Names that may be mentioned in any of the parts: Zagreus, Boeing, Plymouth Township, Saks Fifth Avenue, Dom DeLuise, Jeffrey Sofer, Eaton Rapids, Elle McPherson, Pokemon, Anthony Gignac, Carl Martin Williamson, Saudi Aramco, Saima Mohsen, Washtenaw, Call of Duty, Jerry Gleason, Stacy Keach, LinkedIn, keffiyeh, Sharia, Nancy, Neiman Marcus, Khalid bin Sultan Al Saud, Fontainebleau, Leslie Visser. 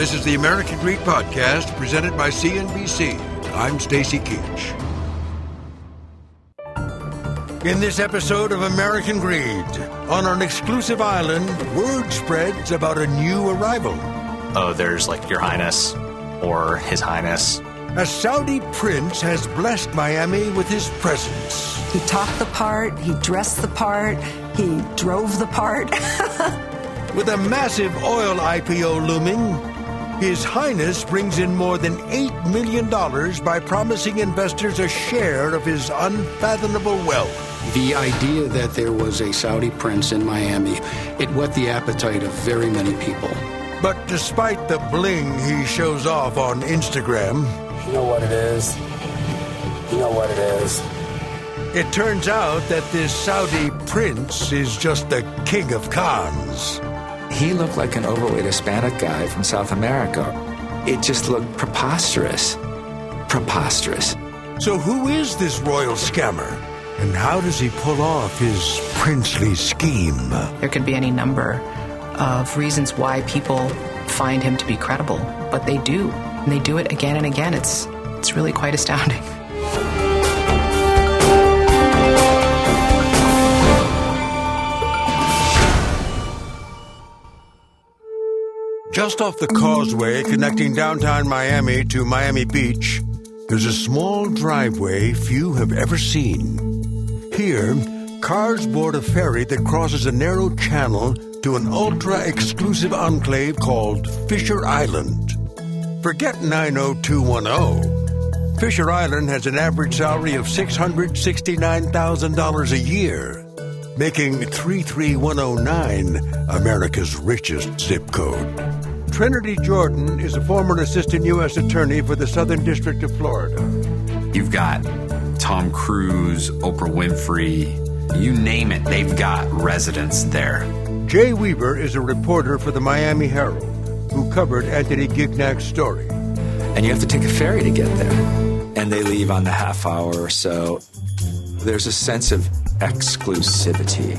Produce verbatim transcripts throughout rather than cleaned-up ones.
This is the American Greed Podcast, presented by C N B C. I'm Stacy Keach. In this episode of American Greed, on an exclusive island, word spreads about a new arrival. Oh, there's like Your Highness or His Highness. A Saudi prince has blessed Miami with his presence. He talked the part, he dressed the part, he drove the part. With a massive oil I P O looming, His Highness brings in more than eight million dollars by promising investors a share of his unfathomable wealth. The idea that there was a Saudi prince in Miami, it whet the appetite of very many people. But despite the bling he shows off on Instagram... You know what it is. You know what it is. It turns out that this Saudi prince is just the king of cons. He looked like an overweight Hispanic guy from South America. It just looked preposterous. Preposterous. So who is this royal scammer? And how does he pull off his princely scheme? There could be any number of reasons why people find him to be credible, but they do. And they do it again and again. It's, it's really quite astounding. Just off the causeway connecting downtown Miami to Miami Beach, there's a small driveway few have ever seen. Here, cars board a ferry that crosses a narrow channel to an ultra-exclusive enclave called Fisher Island. Forget nine oh two one oh. Fisher Island has an average salary of six hundred sixty-nine thousand dollars a year, making three three one oh nine America's richest zip code. Trinity Jordan is a former assistant U S attorney for the Southern District of Florida. You've got Tom Cruise, Oprah Winfrey, you name it, they've got residents there. Jay Weaver is a reporter for the Miami Herald who covered Anthony Gignac's story. And you have to take a ferry to get there. And they leave on the half hour or so. There's a sense of exclusivity.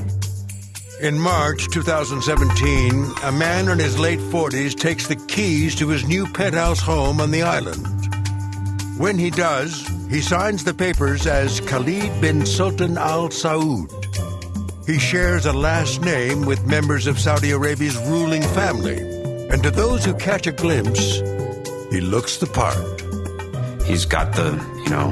In March twenty seventeen, a man in his late forties takes the keys to his new penthouse home on the island. When he does, he signs the papers as Khalid bin Sultan Al Saud. He shares a last name with members of Saudi Arabia's ruling family. And to those who catch a glimpse, he looks the part. He's got the, you know,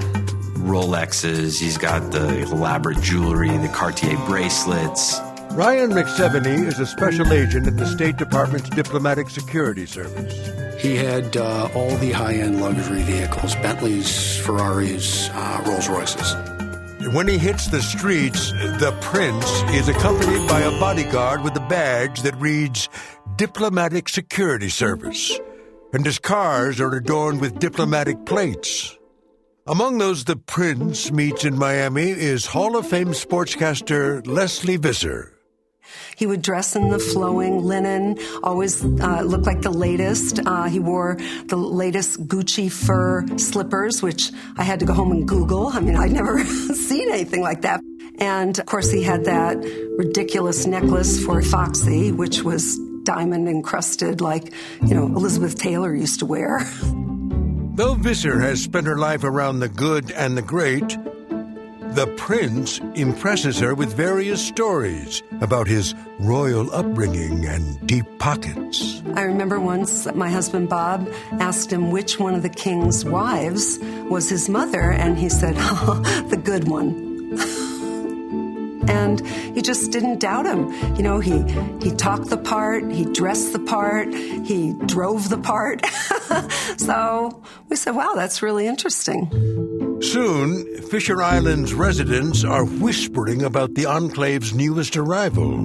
Rolexes, he's got the elaborate jewelry, the Cartier bracelets. Ryan McSeveny is a special agent at the State Department's Diplomatic Security Service. He had uh, all the high-end luxury vehicles, Bentleys, Ferraris, uh, Rolls-Royces. When he hits the streets, the prince is accompanied by a bodyguard with a badge that reads Diplomatic Security Service, and his cars are adorned with diplomatic plates. Among those the prince meets in Miami is Hall of Fame sportscaster Leslie Visser. He would dress in the flowing linen, always uh, looked like the latest. Uh, he wore the latest Gucci fur slippers, which I had to go home and Google. I mean, I'd never seen anything like that. And, of course, he had that ridiculous necklace for Foxy, which was diamond-encrusted like, you know, Elizabeth Taylor used to wear. Though Visser has spent her life around the good and the great, the prince impresses her with various stories about his royal upbringing and deep pockets. I remember once my husband Bob asked him which one of the king's wives was his mother, and he said, oh, the good one. And he just didn't doubt him. You know, he, he talked the part, he dressed the part, he drove the part. So we said, wow, that's really interesting. Soon, Fisher Island's residents are whispering about the enclave's newest arrival,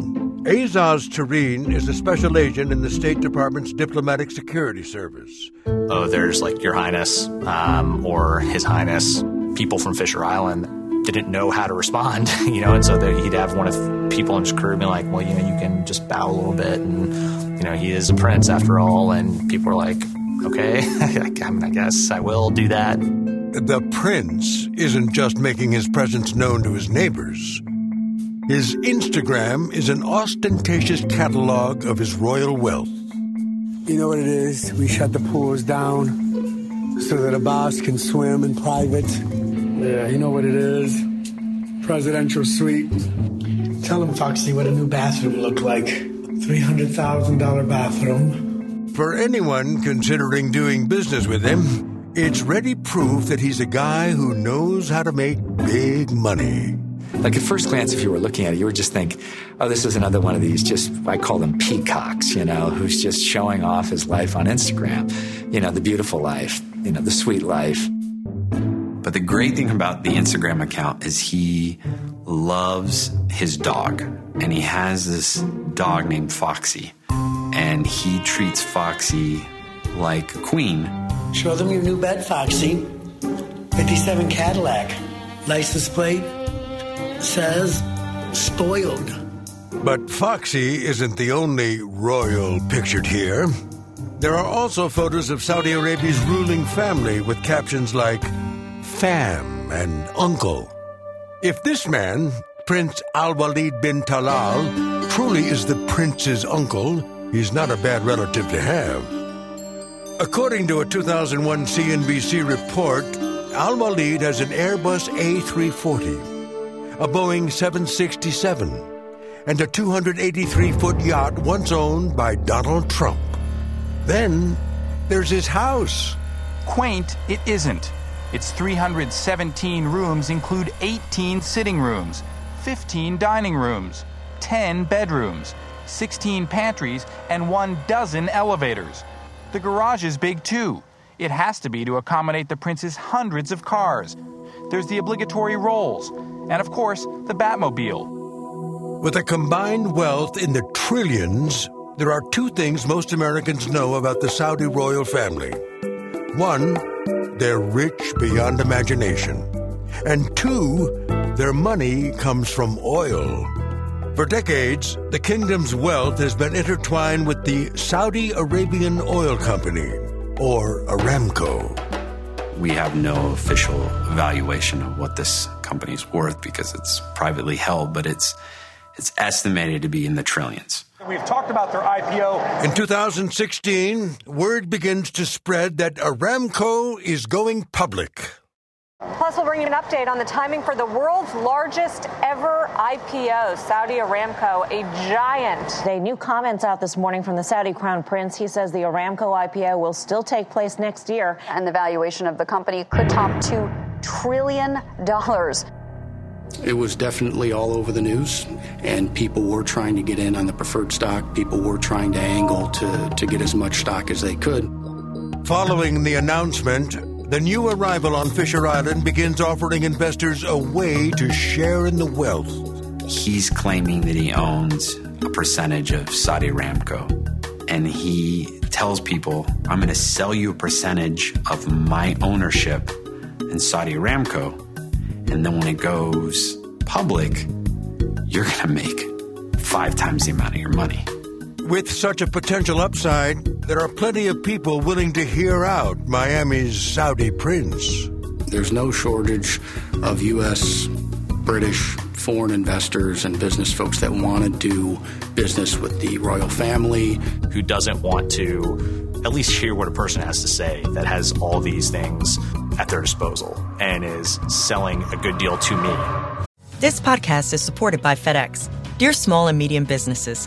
Azaz Tarine is a special agent in the State Department's Diplomatic Security Service. Oh, there's like Your Highness um, or His Highness. People from Fisher Island didn't know how to respond, you know, and so they, he'd have one of people in his crew be like, well, you know, you can just bow a little bit, and, you know, he is a prince after all, and people are like, okay, I mean, I guess I will do that. The prince isn't just making his presence known to his neighbors. His Instagram is an ostentatious catalog of his royal wealth. You know what it is? We shut the pools down so that the boss can swim in private. Yeah, you know what it is? Presidential suite. Tell him, Foxy, what a new bathroom looked like. three hundred thousand dollars bathroom. For anyone considering doing business with him, it's ready proof that he's a guy who knows how to make big money. Like, at first glance, if you were looking at it, you would just think, oh, this is another one of these, just, I call them peacocks, you know, who's just showing off his life on Instagram. You know, the beautiful life, you know, the sweet life. But the great thing about the Instagram account is he loves his dog. And he has this dog named Foxy. And he treats Foxy like a queen. Show them your new bed, Foxy. fifty-seven Cadillac. License plate says spoiled. But Foxy isn't the only royal pictured here. There are also photos of Saudi Arabia's ruling family with captions like fam and uncle. If this man, Prince Alwaleed bin Talal, truly is the prince's uncle, he's not a bad relative to have. According to a two thousand one C N B C report, Alwaleed has an Airbus A three forty, a Boeing seven sixty-seven, and a two hundred eighty-three foot yacht once owned by Donald Trump. Then there's his house. Quaint it isn't. Its three hundred seventeen rooms include eighteen sitting rooms, fifteen dining rooms, ten bedrooms, sixteen pantries, and one dozen elevators. The garage is big too. It has to be to accommodate the prince's hundreds of cars. There's the obligatory rolls, and of course, the Batmobile. With a combined wealth in the trillions, there are two things most Americans know about the Saudi royal family. One, they're rich beyond imagination. And two, their money comes from oil. For decades, the kingdom's wealth has been intertwined with the Saudi Arabian Oil Company, or Aramco. We have no official evaluation of what this company is worth because it's privately held, but it's it's estimated to be in the trillions. We've talked about their I P O. In two thousand sixteen, word begins to spread that Aramco is going public. Plus, we'll bring you an update on the timing for the world's largest ever I P O, Saudi Aramco, a giant. Today, new comments out this morning from the Saudi Crown Prince. He says the Aramco I P O will still take place next year. And the valuation of the company could top two trillion dollars. It was definitely all over the news, and people were trying to get in on the preferred stock. People were trying to angle to, to get as much stock as they could. Following the announcement, the new arrival on Fisher Island begins offering investors a way to share in the wealth. He's claiming that he owns a percentage of Saudi Aramco, and he tells people, I'm going to sell you a percentage of my ownership in Saudi Aramco, and then when it goes public, you're going to make five times the amount of your money. With such a potential upside, there are plenty of people willing to hear out Miami's Saudi prince. There's no shortage of U S, British, foreign investors and business folks that want to do business with the royal family. Who doesn't want to at least hear what a person has to say that has all these things at their disposal and is selling a good deal to me. This podcast is supported by FedEx. Dear small and medium businesses,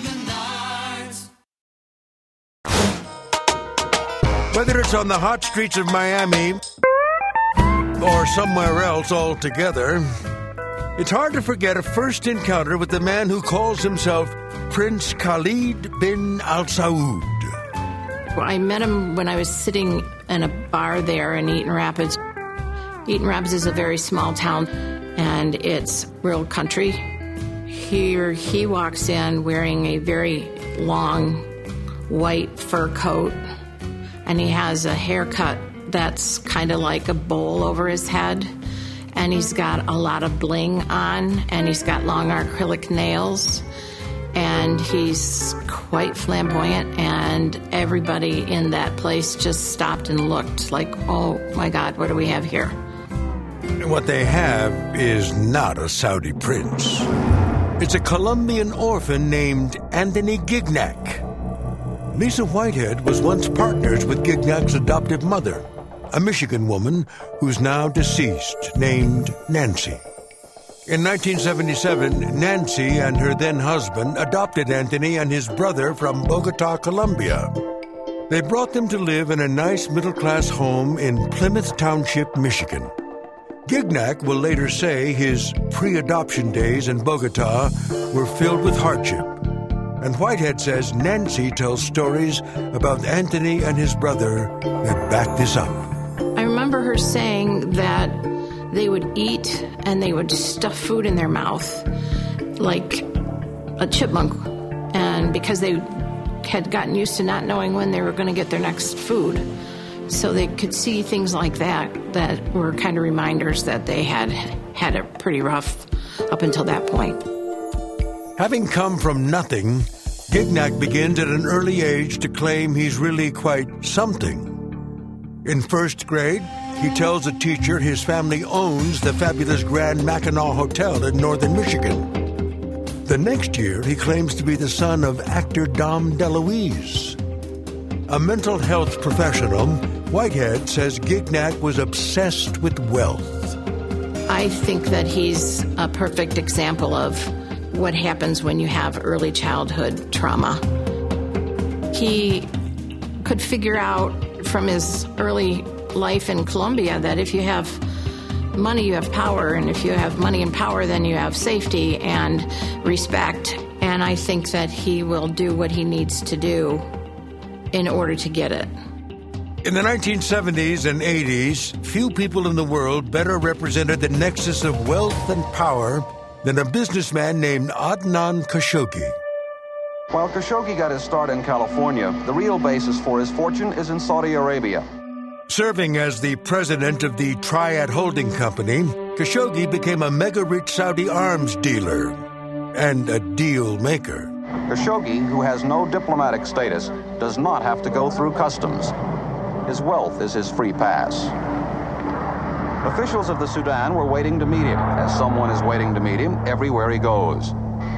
Menards. Whether it's on the hot streets of Miami or somewhere else altogether, it's hard to forget a first encounter with the man who calls himself Prince Khalid bin Al Saud. I met him when I was sitting in a bar there in Eaton Rapids. Eaton Rapids is a very small town, and it's rural country. Here he walks in wearing a very long white fur coat, and he has a haircut that's kind of like a bowl over his head, and he's got a lot of bling on, and he's got long acrylic nails, and he's quite flamboyant, and everybody in that place just stopped and looked like, oh my God, what do we have here? What they have is not a Saudi prince. It's a Colombian orphan named Anthony Gignac. Lisa Whitehead was once partners with Gignac's adoptive mother, a Michigan woman who's now deceased, named Nancy. In nineteen seventy-seven, Nancy and her then-husband adopted Anthony and his brother from Bogota, Colombia. They brought them to live in a nice middle-class home in Plymouth Township, Michigan. Gignac will later say his pre-adoption days in Bogota were filled with hardship. And Whitehead says Nancy tells stories about Anthony and his brother that back this up. I remember her saying that they would eat and they would stuff food in their mouth like a chipmunk. And because they had gotten used to not knowing when they were going to get their next food, so they could see things like that that were kind of reminders that they had had it pretty rough up until that point. Having come from nothing, Gignac begins at an early age to claim he's really quite something. In first grade, he tells a teacher his family owns the fabulous Grand Mackinac Hotel in northern Michigan. The next year, he claims to be the son of actor Dom DeLuise. A mental health professional, Whitehead says Gignac was obsessed with wealth. I think that he's a perfect example of what happens when you have early childhood trauma. He could figure out from his early life in Colombia that if you have money, you have power, and if you have money and power, then you have safety and respect. And I think that he will do what he needs to do in order to get it. In the nineteen seventies and eighties, few people in the world better represented the nexus of wealth and power than a businessman named Adnan Khashoggi. While Khashoggi got his start in California, the real basis for his fortune is in Saudi Arabia. Serving as the president of the Triad Holding Company, Khashoggi became a mega-rich Saudi arms dealer and a deal maker. Khashoggi, who has no diplomatic status, does not have to go through customs. His wealth is his free pass. Officials of the Sudan were waiting to meet him, as someone is waiting to meet him everywhere he goes.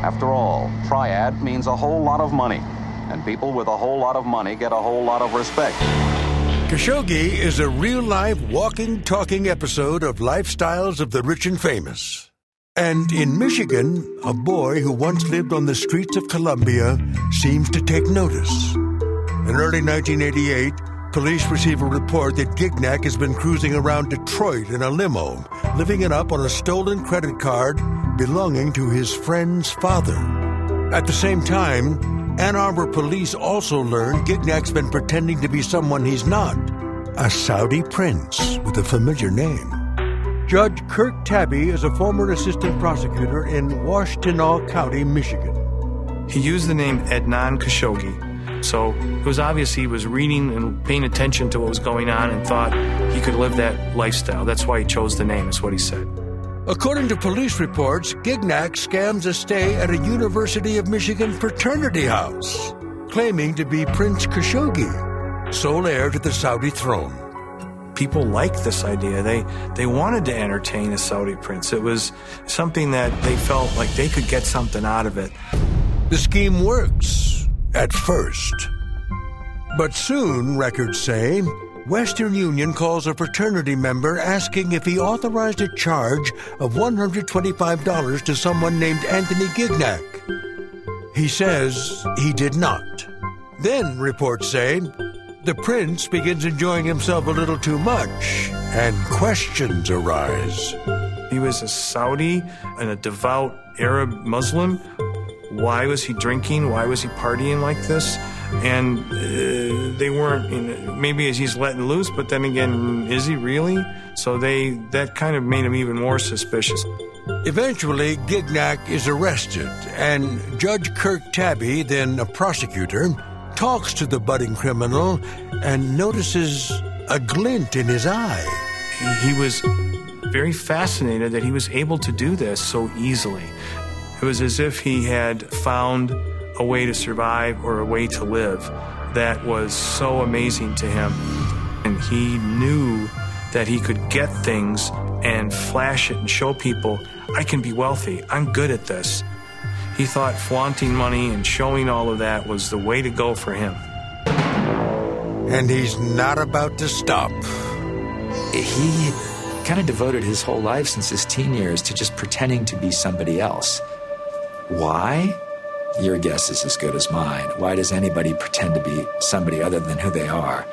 After all, Triad means a whole lot of money, and people with a whole lot of money get a whole lot of respect. Khashoggi is a real-life, walking, talking episode of Lifestyles of the Rich and Famous. And in Michigan, a boy who once lived on the streets of Columbia seems to take notice. In early nineteen eighty-eight, police receive a report that Gignac has been cruising around Detroit in a limo, living it up on a stolen credit card belonging to his friend's father. At the same time, Ann Arbor police also learned Gignac's been pretending to be someone he's not, a Saudi prince with a familiar name. Judge Kirk Tabby is a former assistant prosecutor in Washtenaw County, Michigan. He used the name Adnan Khashoggi, so it was obvious he was reading and paying attention to what was going on and thought he could live that lifestyle. That's why he chose the name, is what he said. According to police reports, Gignac scams a stay at a University of Michigan fraternity house, claiming to be Prince Khashoggi, sole heir to the Saudi throne. People liked this idea. They they wanted to entertain a Saudi prince. It was something that they felt like they could get something out of it. The scheme works, at first. But soon, records say, Western Union calls a fraternity member asking if he authorized a charge of one hundred twenty-five dollars to someone named Anthony Gignac. He says he did not. Then, reports say, the prince begins enjoying himself a little too much, and questions arise. He was a Saudi and a devout Arab Muslim. Why was he drinking? Why was he partying like this? And uh, they weren't, you know, maybe he's letting loose, but then again, is he really? So they that kind of made him even more suspicious. Eventually, Gignac is arrested, and Judge Kirk Tabby, then a prosecutor, talks to the budding criminal and notices a glint in his eye. He, he was very fascinated that he was able to do this so easily. It was as if he had found a way to survive or a way to live that was so amazing to him. And he knew that he could get things and flash it and show people, I can be wealthy, I'm good at this. He thought flaunting money and showing all of that was the way to go for him. And he's not about to stop. He kind of devoted his whole life since his teen years to just pretending to be somebody else. Why? Your guess is as good as mine. Why does anybody pretend to be somebody other than who they are?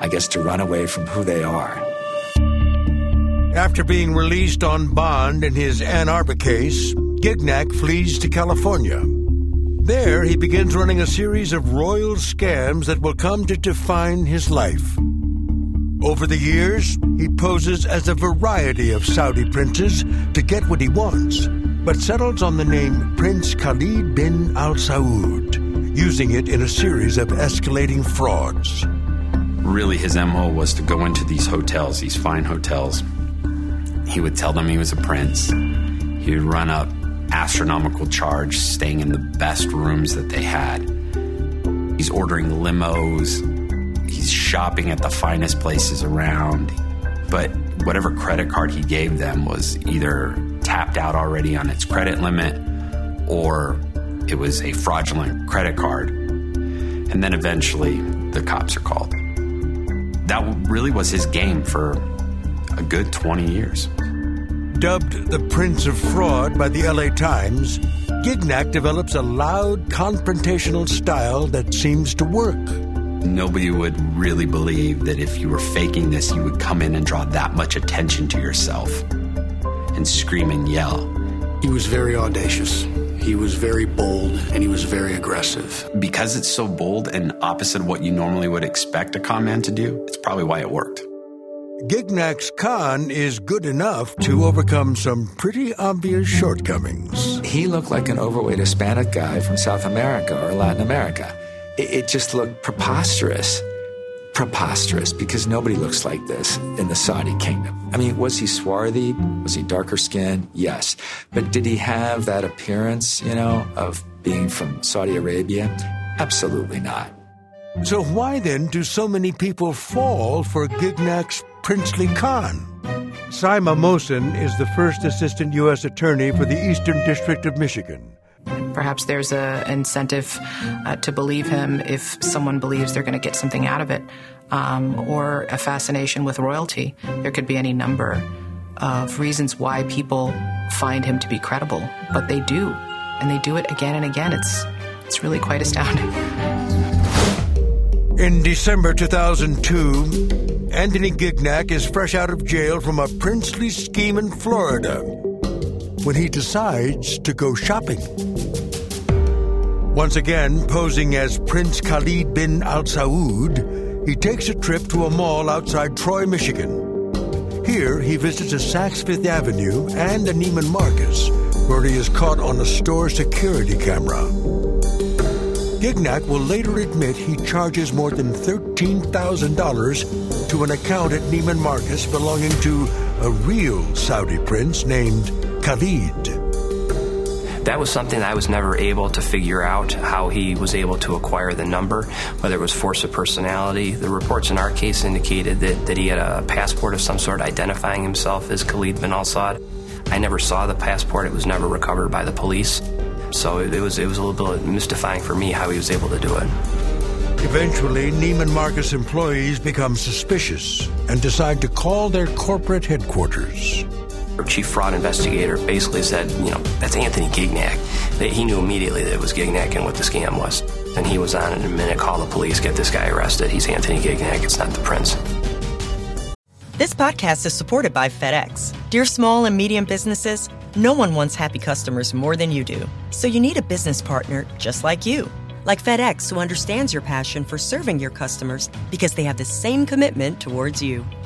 I guess to run away from who they are. After being released on bond in his Ann Arbor case, Gignac flees to California. There, he begins running a series of royal scams that will come to define his life. Over the years, he poses as a variety of Saudi princes to get what he wants, but settles on the name Prince Khalid bin Al Saud, using it in a series of escalating frauds. Really, his M O was to go into these hotels, these fine hotels. He would tell them he was a prince. He would run up astronomical charge, staying in the best rooms that they had. He's ordering limos, he's shopping at the finest places around, but whatever credit card he gave them was either tapped out already on its credit limit, or it was a fraudulent credit card. And then eventually the cops are called. That really was his game for a good twenty years. Dubbed the Prince of Fraud by the L A Times, Gignac develops a loud, confrontational style that seems to work. Nobody would really believe that if you were faking this, you would come in and draw that much attention to yourself and scream and yell. He was very audacious. He was very bold, and he was very aggressive. Because it's so bold and opposite of what you normally would expect a con man to do, it's probably why it worked. Gignac's con is good enough to overcome some pretty obvious shortcomings. He looked like an overweight Hispanic guy from South America or Latin America. It, it just looked preposterous. Preposterous, because nobody looks like this in the Saudi kingdom. I mean, was he swarthy? Was he darker skinned? Yes. But did he have that appearance, you know, of being from Saudi Arabia? Absolutely not. So why then do so many people fall for Gignac's princely con? Saima Mohsen is the first assistant U S attorney for the Eastern District of Michigan. Perhaps there's an incentive uh, to believe him if someone believes they're going to get something out of it, um, or a fascination with royalty. There could be any number of reasons why people find him to be credible, but they do, and they do it again and again. It's, it's really quite astounding. In December two thousand two, Anthony Gignac is fresh out of jail from a princely scheme in Florida when he decides to go shopping. Once again, posing as Prince Khalid bin Al Saud, he takes a trip to a mall outside Troy, Michigan. Here, he visits a Saks Fifth Avenue and a Neiman Marcus, where he is caught on a store security camera. Gignac will later admit he charges more than thirteen thousand dollars to an account at Neiman Marcus belonging to a real Saudi prince named Khalid. That was something I was never able to figure out, how he was able to acquire the number, whether it was force of personality. The reports in our case indicated that, that he had a passport of some sort identifying himself as Khalid bin Al Saud. I never saw the passport. It was never recovered by the police. So it, it was it was a little bit mystifying for me how he was able to do it. Eventually, Neiman Marcus employees become suspicious and decide to call their corporate headquarters. Our chief fraud investigator basically said, you know, that's Anthony Gignac. He knew immediately that it was Gignac and what the scam was. And he was on in a minute, call the police, get this guy arrested. He's Anthony Gignac, it's not the Prince. This podcast is supported by FedEx. Dear small and medium businesses, no one wants happy customers more than you do. So you need a business partner just like you. Like FedEx, who understands your passion for serving your customers because they have the same commitment towards you.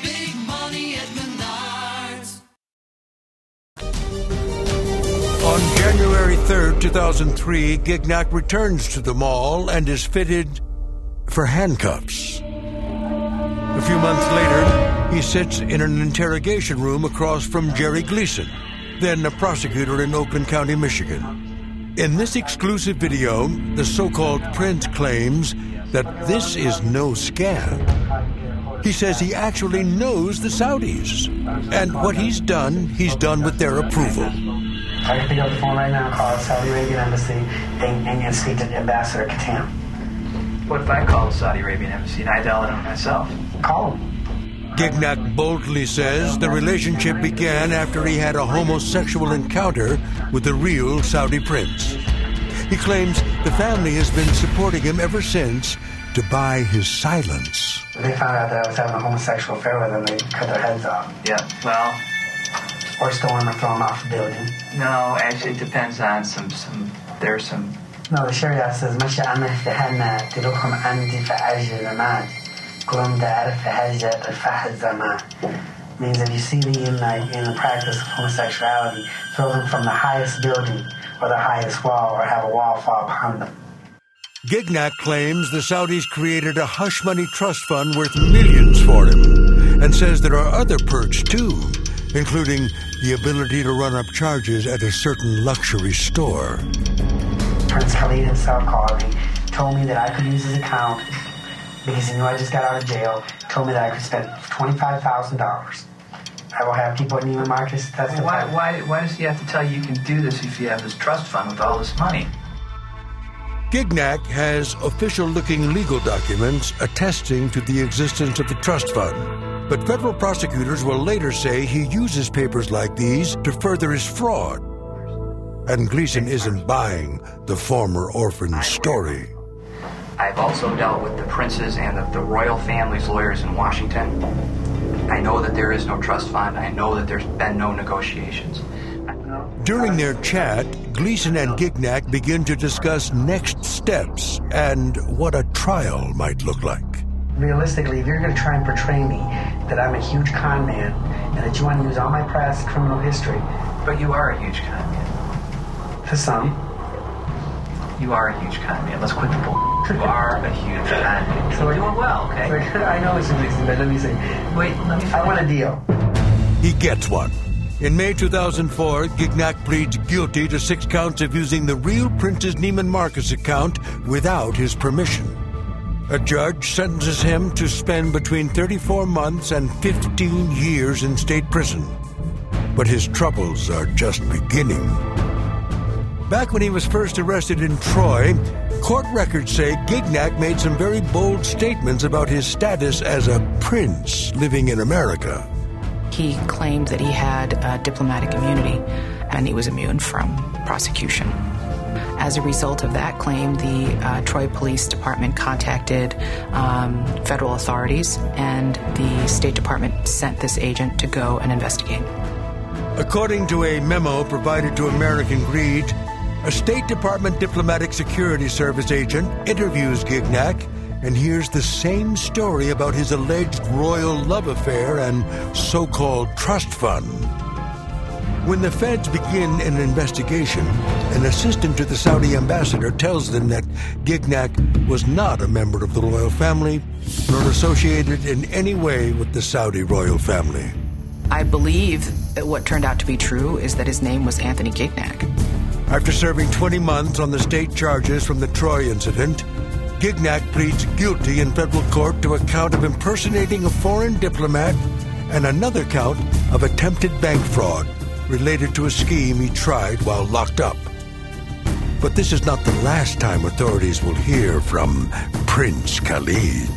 big money at Menards. On January third, two thousand three, Gignac returns to the mall and is fitted for handcuffs. A few months later, he sits in an interrogation room across from Jerry Gleason, then a prosecutor in Oakland County, Michigan. In this exclusive video, the so-called Prince claims that this is no scam. He says he actually knows the Saudis, and what he's done, he's done with their approval. I can pick up the phone right now and call the Saudi Arabian Embassy and speak to the Ambassador Katam. What if I call the Saudi Arabian Embassy and I dial it on myself? Call him. Gignac boldly says the relationship began after he had a homosexual encounter with the real Saudi prince. He claims the family has been supporting him ever since to buy his silence. They found out that I was having a homosexual affair with them. They cut their heads off. Yeah, well... Or still want to throw him off the building? No, actually, it depends on some, some, there's some... No, the Sharia says, means if you see me in the, in the practice of homosexuality, throw them from the highest building or the highest wall or have a wall fall upon them. Gignac claims the Saudis created a hush money trust fund worth millions for him and says there are other perks, too, including the ability to run up charges at a certain luxury store. Prince Khalid himself called me, told me that I could use his account because he knew I just got out of jail, told me that I could spend twenty-five thousand dollars. I will have people at Neiman Marcus testify. Why, why, why does he have to tell you you can do this if you have this trust fund with all this money? Gignac has official-looking legal documents attesting to the existence of the trust fund. But federal prosecutors will later say he uses papers like these to further his fraud. And Gleason isn't buying the former orphan's story. I've also dealt with the princes and the, the royal family's lawyers in Washington. I know that there is no trust fund. I know that there's been no negotiations. During their chat, Gleason and Gignac begin to discuss next steps and what a trial might look like. Realistically, if you're going to try and portray me that I'm a huge con man and that you want to use all my past criminal history... But you are a huge con man. For some. You are a huge con man. Let's quit the bull. You are a huge con man. So we're doing well, okay? So I know it's amazing, but let me say... Wait, let me... Finish. I want a deal. He gets one. In May two thousand four, Gignac pleads guilty to six counts of using the real Prince's Neiman Marcus account without his permission. A judge sentences him to spend between thirty-four months and fifteen years in state prison. But his troubles are just beginning. Back when he was first arrested in Troy, Court records say Gignac made some very bold statements about his status as a prince living in America. He claimed that he had uh, diplomatic immunity and he was immune from prosecution. As a result of that claim, the uh, Troy Police Department contacted um, federal authorities, and the State Department sent this agent to go and investigate. According to a memo provided to American Greed, a State Department Diplomatic Security Service agent interviews Gignac and hears the same story about his alleged royal love affair and so-called trust fund. When the feds begin an investigation, an assistant to the Saudi ambassador tells them that Gignac was not a member of the royal family, nor associated in any way with the Saudi royal family. I believe that what turned out to be true is that his name was Anthony Gignac. After serving twenty months on the state charges from the Troy incident, Gignac pleads guilty in federal court to a count of impersonating a foreign diplomat and another count of attempted bank fraud related to a scheme he tried while locked up. But this is not the last time authorities will hear from Prince Khalid.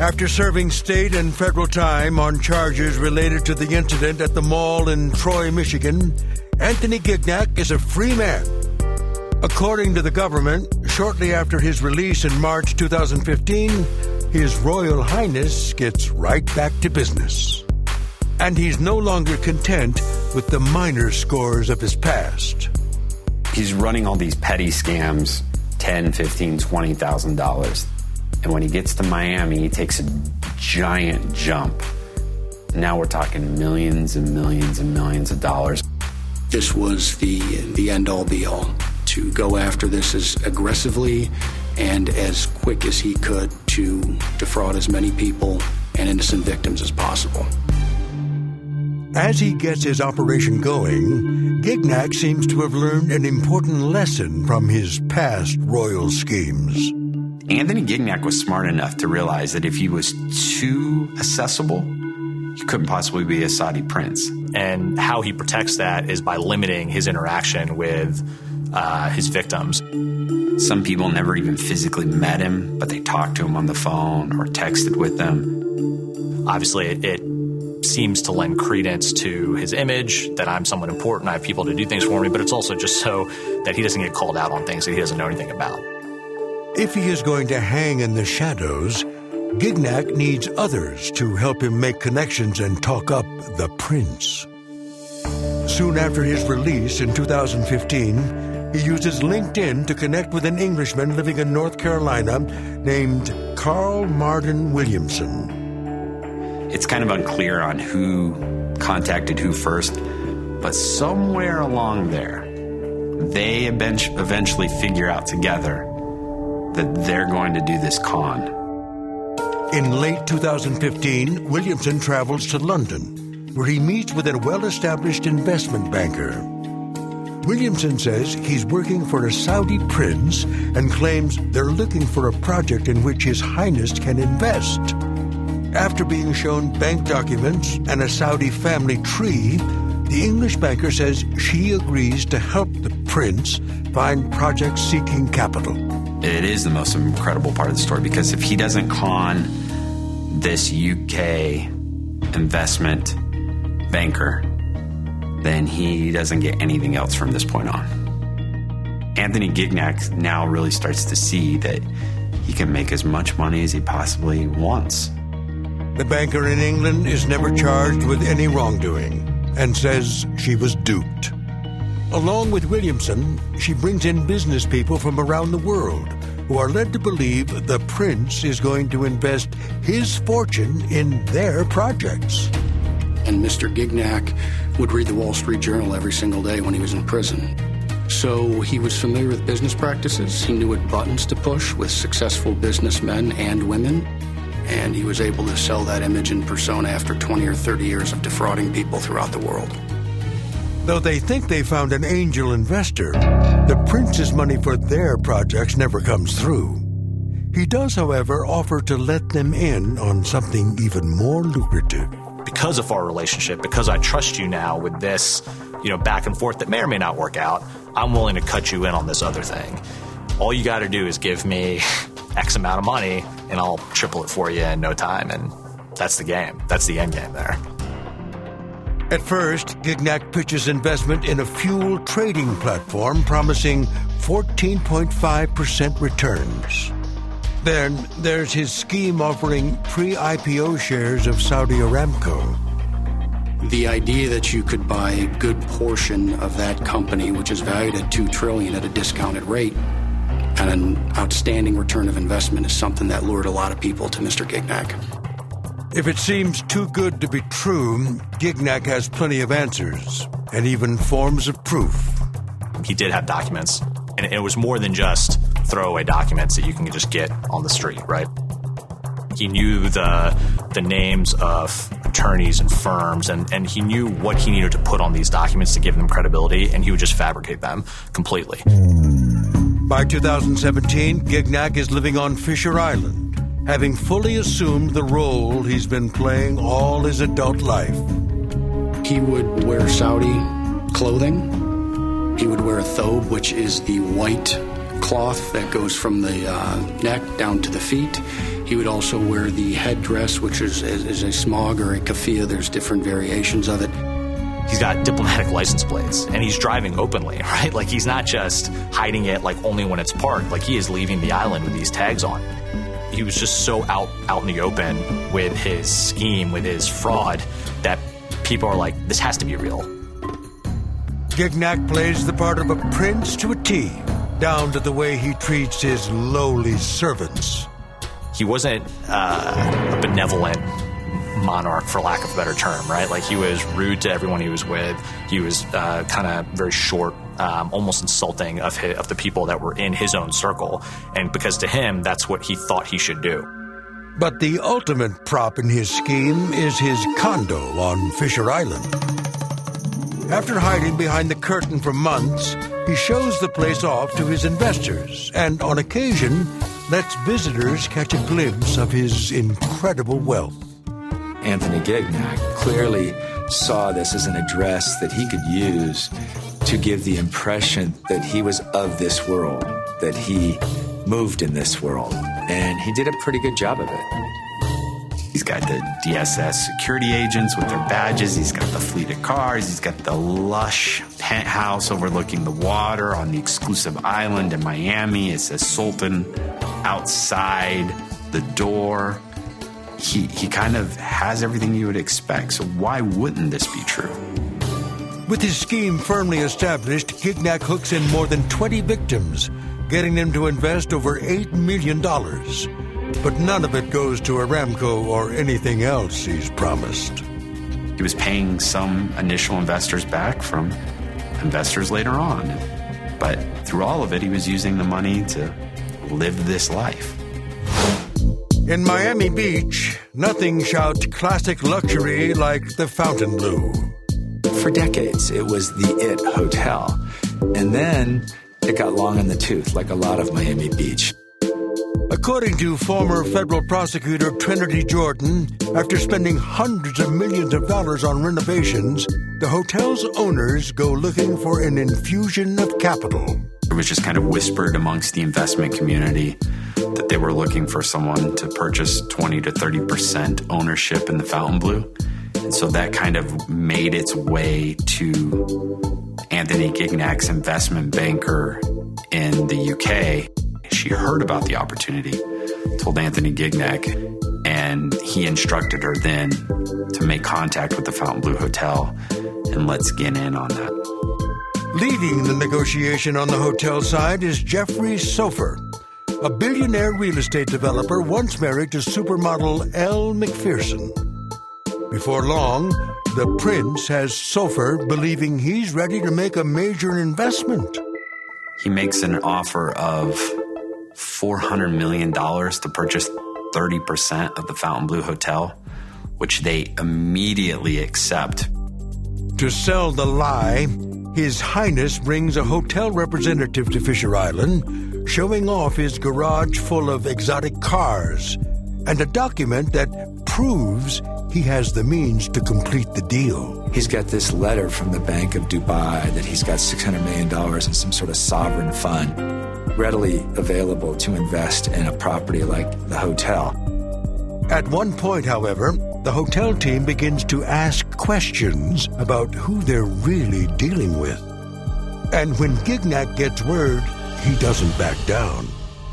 After serving state and federal time on charges related to the incident at the mall in Troy, Michigan, Anthony Gignac is a free man. According to the government, shortly after his release in March two thousand fifteen, His Royal Highness gets right back to business. And he's no longer content with the minor scores of his past. He's running all these petty scams, ten thousand dollars, fifteen thousand dollars, twenty thousand dollars. And when he gets to Miami, he takes a giant jump. Now we're talking millions and millions and millions of dollars. This was the, the end-all, be-all. To go after this as aggressively and as quick as he could to defraud as many people and innocent victims as possible. As he gets his operation going, Gignac seems to have learned an important lesson from his past royal schemes. Anthony Gignac was smart enough to realize that if he was too accessible, he couldn't possibly be a Saudi prince. And how he protects that is by limiting his interaction with Uh, his victims. Some people never even physically met him, but they talked to him on the phone or texted with him. Obviously, it, it seems to lend credence to his image, that I'm someone important, I have people to do things for me, but it's also just so that he doesn't get called out on things that he doesn't know anything about. If he is going to hang in the shadows, Gignac needs others to help him make connections and talk up the prince. Soon after his release in two thousand fifteen, he uses LinkedIn to connect with an Englishman living in North Carolina named Carl Martin Williamson. It's kind of unclear on who contacted who first, but somewhere along there, they eventually figure out together that they're going to do this con. In late two thousand fifteen, Williamson travels to London, where he meets with a well-established investment banker. Williamson says he's working for a Saudi prince and claims they're looking for a project in which His Highness can invest. After being shown bank documents and a Saudi family tree, the English banker says she agrees to help the prince find projects seeking capital. It is the most incredible part of the story, because if he doesn't con this U K investment banker, then he doesn't get anything else from this point on. Anthony Gignac now really starts to see that he can make as much money as he possibly wants. The banker in England is never charged with any wrongdoing and says she was duped. Along with Williamson, she brings in business people from around the world who are led to believe the prince is going to invest his fortune in their projects. And Mister Gignac would read the Wall Street Journal every single day when he was in prison. So he was familiar with business practices. He knew what buttons to push with successful businessmen and women. And he was able to sell that image and persona after twenty or thirty years of defrauding people throughout the world. Though they think they found an angel investor, the prince's money for their projects never comes through. He does, however, offer to let them in on something even more lucrative. Because of our relationship, because I trust you now with this, you know, back and forth that may or may not work out, I'm willing to cut you in on this other thing. All you got to do is give me X amount of money, and I'll triple it for you in no time. And that's the game. That's the end game there. At first, Gignac pitches investment in a fuel trading platform promising fourteen point five percent returns. Then there's his scheme offering pre-I P O shares of Saudi Aramco. The idea that you could buy a good portion of that company, which is valued at two trillion dollars at a discounted rate, and an outstanding return of investment is something that lured a lot of people to Mister Gignac. If it seems too good to be true, Gignac has plenty of answers and even forms of proof. He did have documents, and it was more than just throwaway documents that you can just get on the street, right? He knew the the names of attorneys and firms, and, and he knew what he needed to put on these documents to give them credibility, and he would just fabricate them completely. By two thousand seventeen, Gignac is living on Fisher Island, having fully assumed the role he's been playing all his adult life. He would wear Saudi clothing. He would wear a thobe, which is the white cloth that goes from the uh, neck down to the feet. He would also wear the headdress, which is, is a smog or a keffiyeh. There's different variations of it. He's got diplomatic license plates, and he's driving openly, right? Like, he's not just hiding it, like, only when it's parked. Like, he is leaving the island with these tags on. He was just so out out in the open with his scheme, with his fraud, that people are like, this has to be real. Gignac plays the part of a prince to a T, down to the way he treats his lowly servants. He wasn't uh, a benevolent monarch, for lack of a better term, right? Like, he was rude to everyone he was with. He was uh, kind of very short, um, almost insulting of his, of the people that were in his own circle. And because to him, that's what he thought he should do. But the ultimate prop in his scheme is his condo on Fisher Island. After hiding behind the curtain for months, he shows the place off to his investors and, on occasion, lets visitors catch a glimpse of his incredible wealth. Anthony Gignac clearly saw this as an address that he could use to give the impression that he was of this world, that he moved in this world, and he did a pretty good job of it. He's got the D S S security agents with their badges, he's got the fleet of cars, he's got the lush penthouse overlooking the water on the exclusive island in Miami. It says Sultan outside the door. He, he kind of has everything you would expect, so why wouldn't this be true? With his scheme firmly established, Gignac hooks in more than twenty victims, getting them to invest over eight million dollars. But none of it goes to Aramco or anything else he's promised. He was paying some initial investors back from investors later on. But through all of it, he was using the money to live this life. In Miami Beach, nothing shouts classic luxury like the Fontainebleau. For decades, it was the it hotel. And then it got long in the tooth, like a lot of Miami Beach. According to former federal prosecutor Trinity Jordan, after spending hundreds of millions of dollars on renovations, the hotel's owners go looking for an infusion of capital. It was just kind of whispered amongst the investment community that they were looking for someone to purchase twenty to thirty percent ownership in the Fontainebleau. And so that kind of made its way to Anthony Gignac's investment banker in the U K. She heard about the opportunity, told Anthony Gignac, and he instructed her then to make contact with the Fontainebleau Hotel and let's get in on that. Leading the negotiation on the hotel side is Jeffrey Sofer, a billionaire real estate developer once married to supermodel Elle McPherson. Before long, the prince has Sofer believing he's ready to make a major investment. He makes an offer of four hundred million dollars to purchase thirty percent of the Fontainebleau Hotel, which they immediately accept. To sell the lie, His Highness brings a hotel representative to Fisher Island, showing off his garage full of exotic cars and a document that proves he has the means to complete the deal. He's got this letter from the Bank of Dubai that he's got six hundred million dollars in some sort of sovereign fund readily available to invest in a property like the hotel. At one point, however, the hotel team begins to ask questions about who they're really dealing with. And when Gignac gets word, he doesn't back down.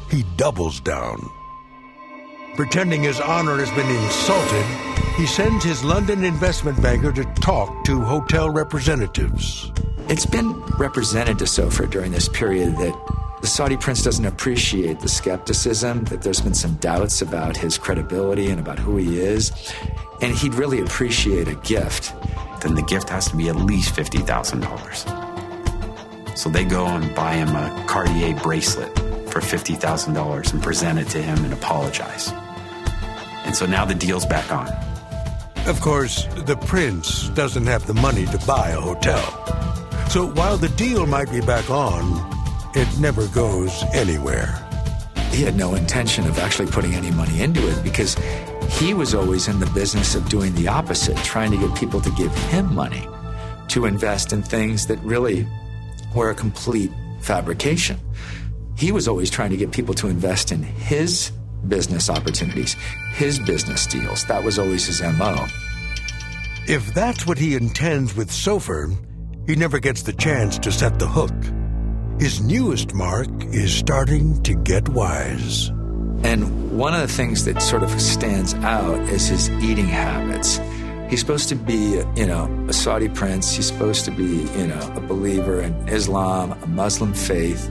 He doubles down. Pretending his honor has been insulted, he sends his London investment banker to talk to hotel representatives. It's been represented to Sofer during this period that the Saudi prince doesn't appreciate the skepticism, that there's been some doubts about his credibility and about who he is, and he'd really appreciate a gift. Then the gift has to be at least fifty thousand dollars. So they go and buy him a Cartier bracelet for fifty thousand dollars and present it to him and apologize. And so now the deal's back on. Of course, the prince doesn't have the money to buy a hotel. So while the deal might be back on, it never goes anywhere. He had no intention of actually putting any money into it because he was always in the business of doing the opposite, trying to get people to give him money to invest in things that really were a complete fabrication. He was always trying to get people to invest in his business opportunities, his business deals. That was always his M O. If that's what he intends with Sofer, he never gets the chance to set the hook. His newest mark is starting to get wise. And one of the things that sort of stands out is his eating habits. He's supposed to be, you know, a Saudi prince. He's supposed to be, you know, a believer in Islam, a Muslim faith.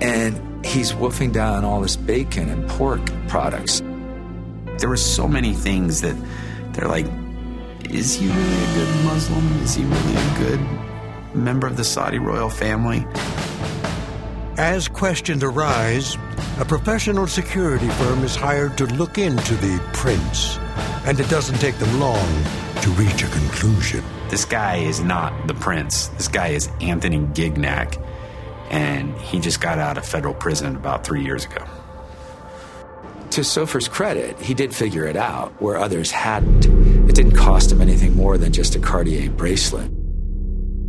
And he's wolfing down all this bacon and pork products. There were so many things that they're like, is he really a good Muslim? Is he really a good member of the Saudi royal family? As questions arise, a professional security firm is hired to look into the prince, and it doesn't take them long to reach a conclusion. This guy is not the prince. This guy is Anthony Gignac. And he just got out of federal prison about three years ago. To Sofer's credit, he did figure it out where others hadn't. It didn't cost him anything more than just a Cartier bracelet.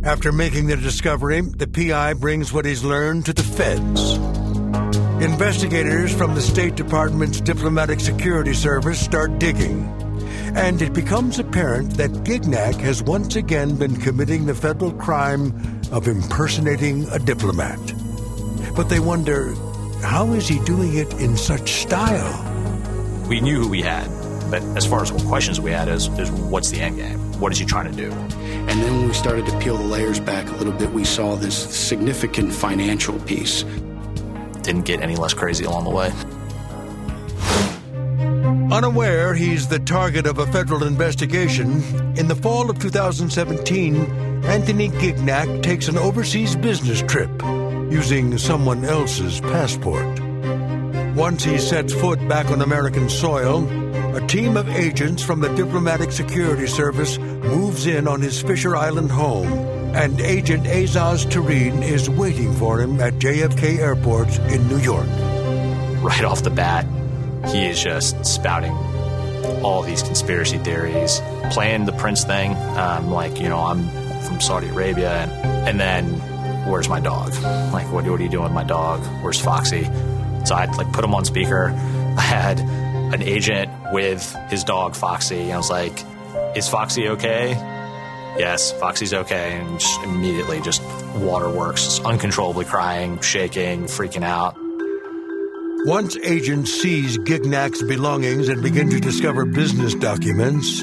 After making the discovery, the P I brings what he's learned to the feds. Investigators from the State Department's Diplomatic Security Service start digging. And it becomes apparent that Gignac has once again been committing the federal crime of impersonating a diplomat. But they wonder, how is he doing it in such style? We knew who we had, but as far as what questions we had is, is what's the end game? What is he trying to do? And then when we started to peel the layers back a little bit, we saw this significant financial piece. Didn't get any less crazy along the way. Unaware he's the target of a federal investigation, in the fall of two thousand seventeen, Anthony Gignac takes an overseas business trip using someone else's passport. Once he sets foot back on American soil, a team of agents from the Diplomatic Security Service moves in on his Fisher Island home, and Agent Azaz Tarine is waiting for him at J F K Airport in New York. Right off the bat, he is just spouting all these conspiracy theories, playing the prince thing, um, like, you know, I'm... from Saudi Arabia, and, and then where's my dog? Like, what, what are you doing with my dog? Where's Foxy? So I like put him on speaker. I had an agent with his dog Foxy, and I was like, "Is Foxy okay?" Yes, Foxy's okay, and just immediately just waterworks, just uncontrollably crying, shaking, freaking out. Once agents seize Gignac's belongings and begin to discover business documents,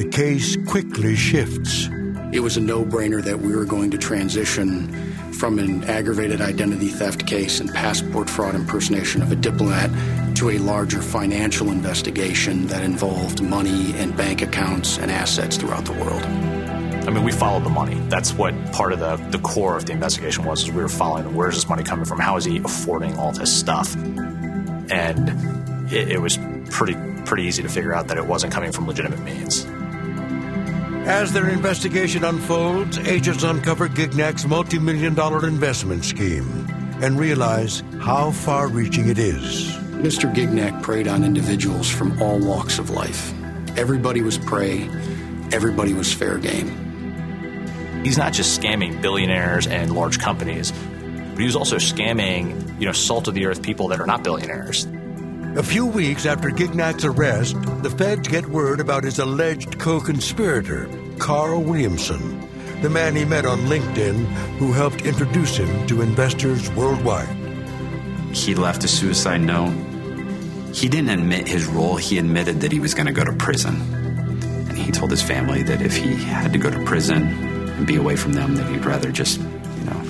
the case quickly shifts. It was a no-brainer that we were going to transition from an aggravated identity theft case and passport fraud impersonation of a diplomat to a larger financial investigation that involved money and bank accounts and assets throughout the world. I mean, we followed the money. That's what part of the, the core of the investigation was, is we were following, where's this money coming from? How is he affording all this stuff? And it, it was pretty pretty easy to figure out that it wasn't coming from legitimate means. As their investigation unfolds, agents uncover Gignac's multi-million dollar investment scheme and realize how far-reaching it is. Mister Gignac preyed on individuals from all walks of life. Everybody was prey. Everybody was fair game. He's not just scamming billionaires and large companies, but he was also scamming, you know, salt-of-the-earth people that are not billionaires. A few weeks after Gignac's arrest, the feds get word about his alleged co-conspirator, Carl Williamson, the man he met on LinkedIn who helped introduce him to investors worldwide. He left a suicide note. He didn't admit his role. He admitted that he was going to go to prison. And he told his family that if he had to go to prison and be away from them, that he'd rather just, you know,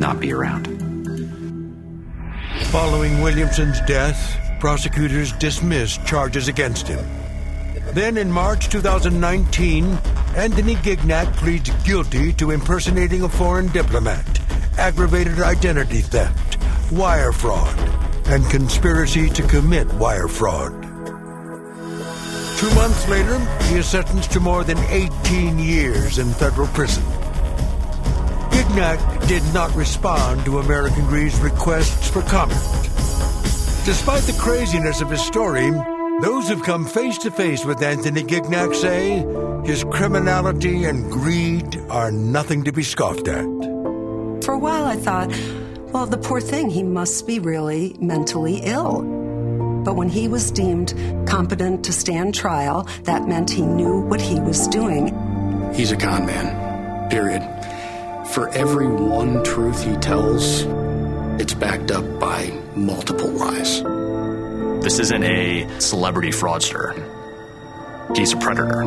not be around. Following Williamson's death, prosecutors dismissed charges against him. Then in March two thousand nineteen, Anthony Gignac pleads guilty to impersonating a foreign diplomat, aggravated identity theft, wire fraud, and conspiracy to commit wire fraud. Two months later, he is sentenced to more than eighteen years in federal prison. Gignac did not respond to American Greed's requests for comment. Despite the craziness of his story, those who've come face-to-face with Anthony Gignac say his criminality and greed are nothing to be scoffed at. For a while I thought, well, the poor thing, he must be really mentally ill. But when he was deemed competent to stand trial, that meant he knew what he was doing. He's a con man, period. For every one truth he tells, it's backed up by multiple lies. This isn't a celebrity fraudster. He's a predator.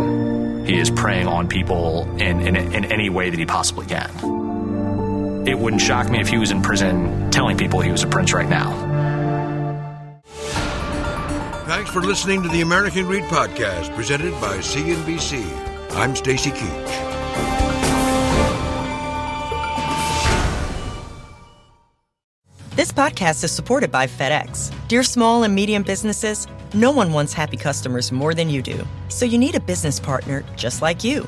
He is preying on people in, in, in any way that he possibly can. It wouldn't shock me if he was in prison telling people he was a prince right now. Thanks for listening to the American Greed Podcast, presented by C N B C. I'm Stacy Keach. This podcast is supported by FedEx. Dear small and medium businesses, no one wants happy customers more than you do. So you need a business partner just like you.